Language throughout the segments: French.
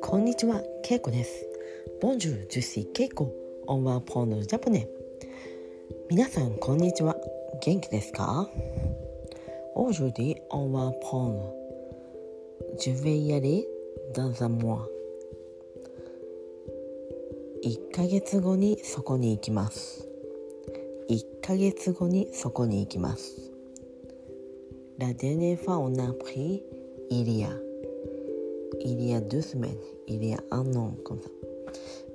こんにちは、Keikoです。Bonjour, je suis Keiko. On va apprendre le japonais. 皆さん、こんにちは。元気ですか Aujourd'hui, on va apprendre. Je vais y aller dans un mois. 1ヶ月後にそこに行きます。1ヶ月後にそこに行きます。La dernière fois, on a appris il y a 2 semaines, il y a 1 an, comme ça.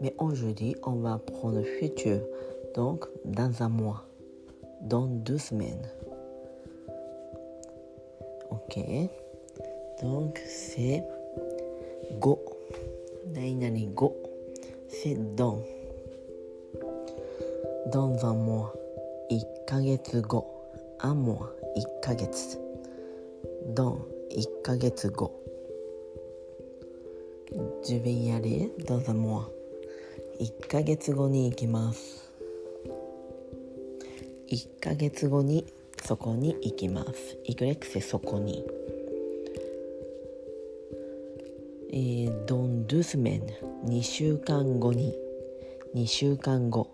Mais aujourd'hui, on va apprendre le futur, donc dans 1 mois, dans 2 semaines. Ok, donc c'est go. Nainani go, c'est dans 1 mois, 1ヶ月後, 1 mois, 1ヶ月.Dans 1ヶ月後 Je vais y aller dans un mois. 1ヶ月後に行きます。1ヶ月後にそこに行きます。Y c'est そこに。Dans 2 semaines, 2週間後に。2週間後。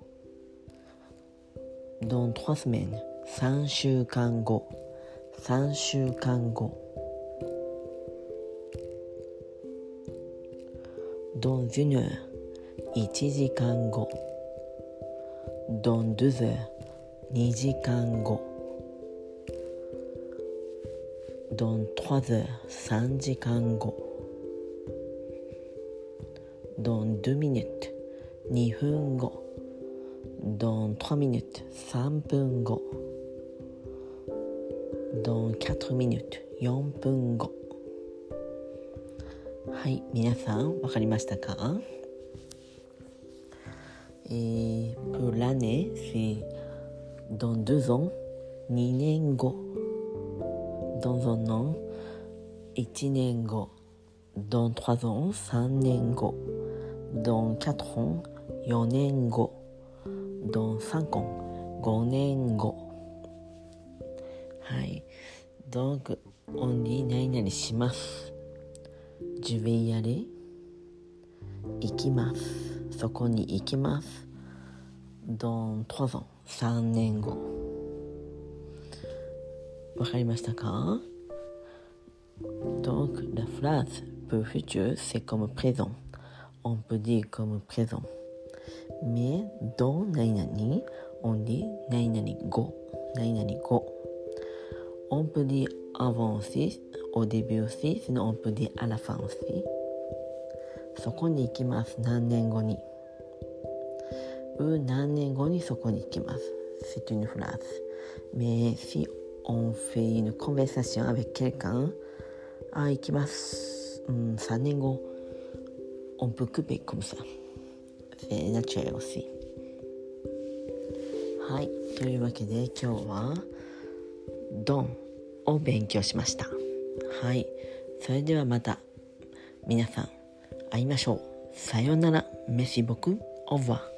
Dans 3 semaines, 3週間後。3週間後 Dans 1 heure, 1時間後 Dans 2 heures, 2時間後 Dans 3 heures, 3時間後 Dans 2 minutes, 2分後 Dans 3 minutes, 3分後Dans 4 minutes, 4分後。はい、皆さん、わかりましたか？Pour l'année, c'est dans 2 ans, 2年後。Dans 1 an, 1年後。Dans 3 ans, 3年後。Dans 4 ans, 4年後。Dans 5 ans, 5年後。はい、donc on dit 何々します。Je vais y aller 行きます。そこに行きます。dans 3 ans 3年後。わかりましたか Donc la phrase pour futur c'est comme présent. On peut dire comme présent. Mais dans 何々 on dit 何々後。何々後。On peut dire avant aussi, au début aussi, sinon on peut dire à la fin aussi. そこに行きます。何年後に。Ou 何年後にそこに行きます。C'est une phrase. Mais si on fait une conversation avec quelqu'un, ah, 行きます。3年後。On peut couper comme ça. C'est naturel aussi. はい。というわけで今日はドンを勉強しました。はい、それではまた皆さん会いましょう。さようなら、メシボク、オーバー。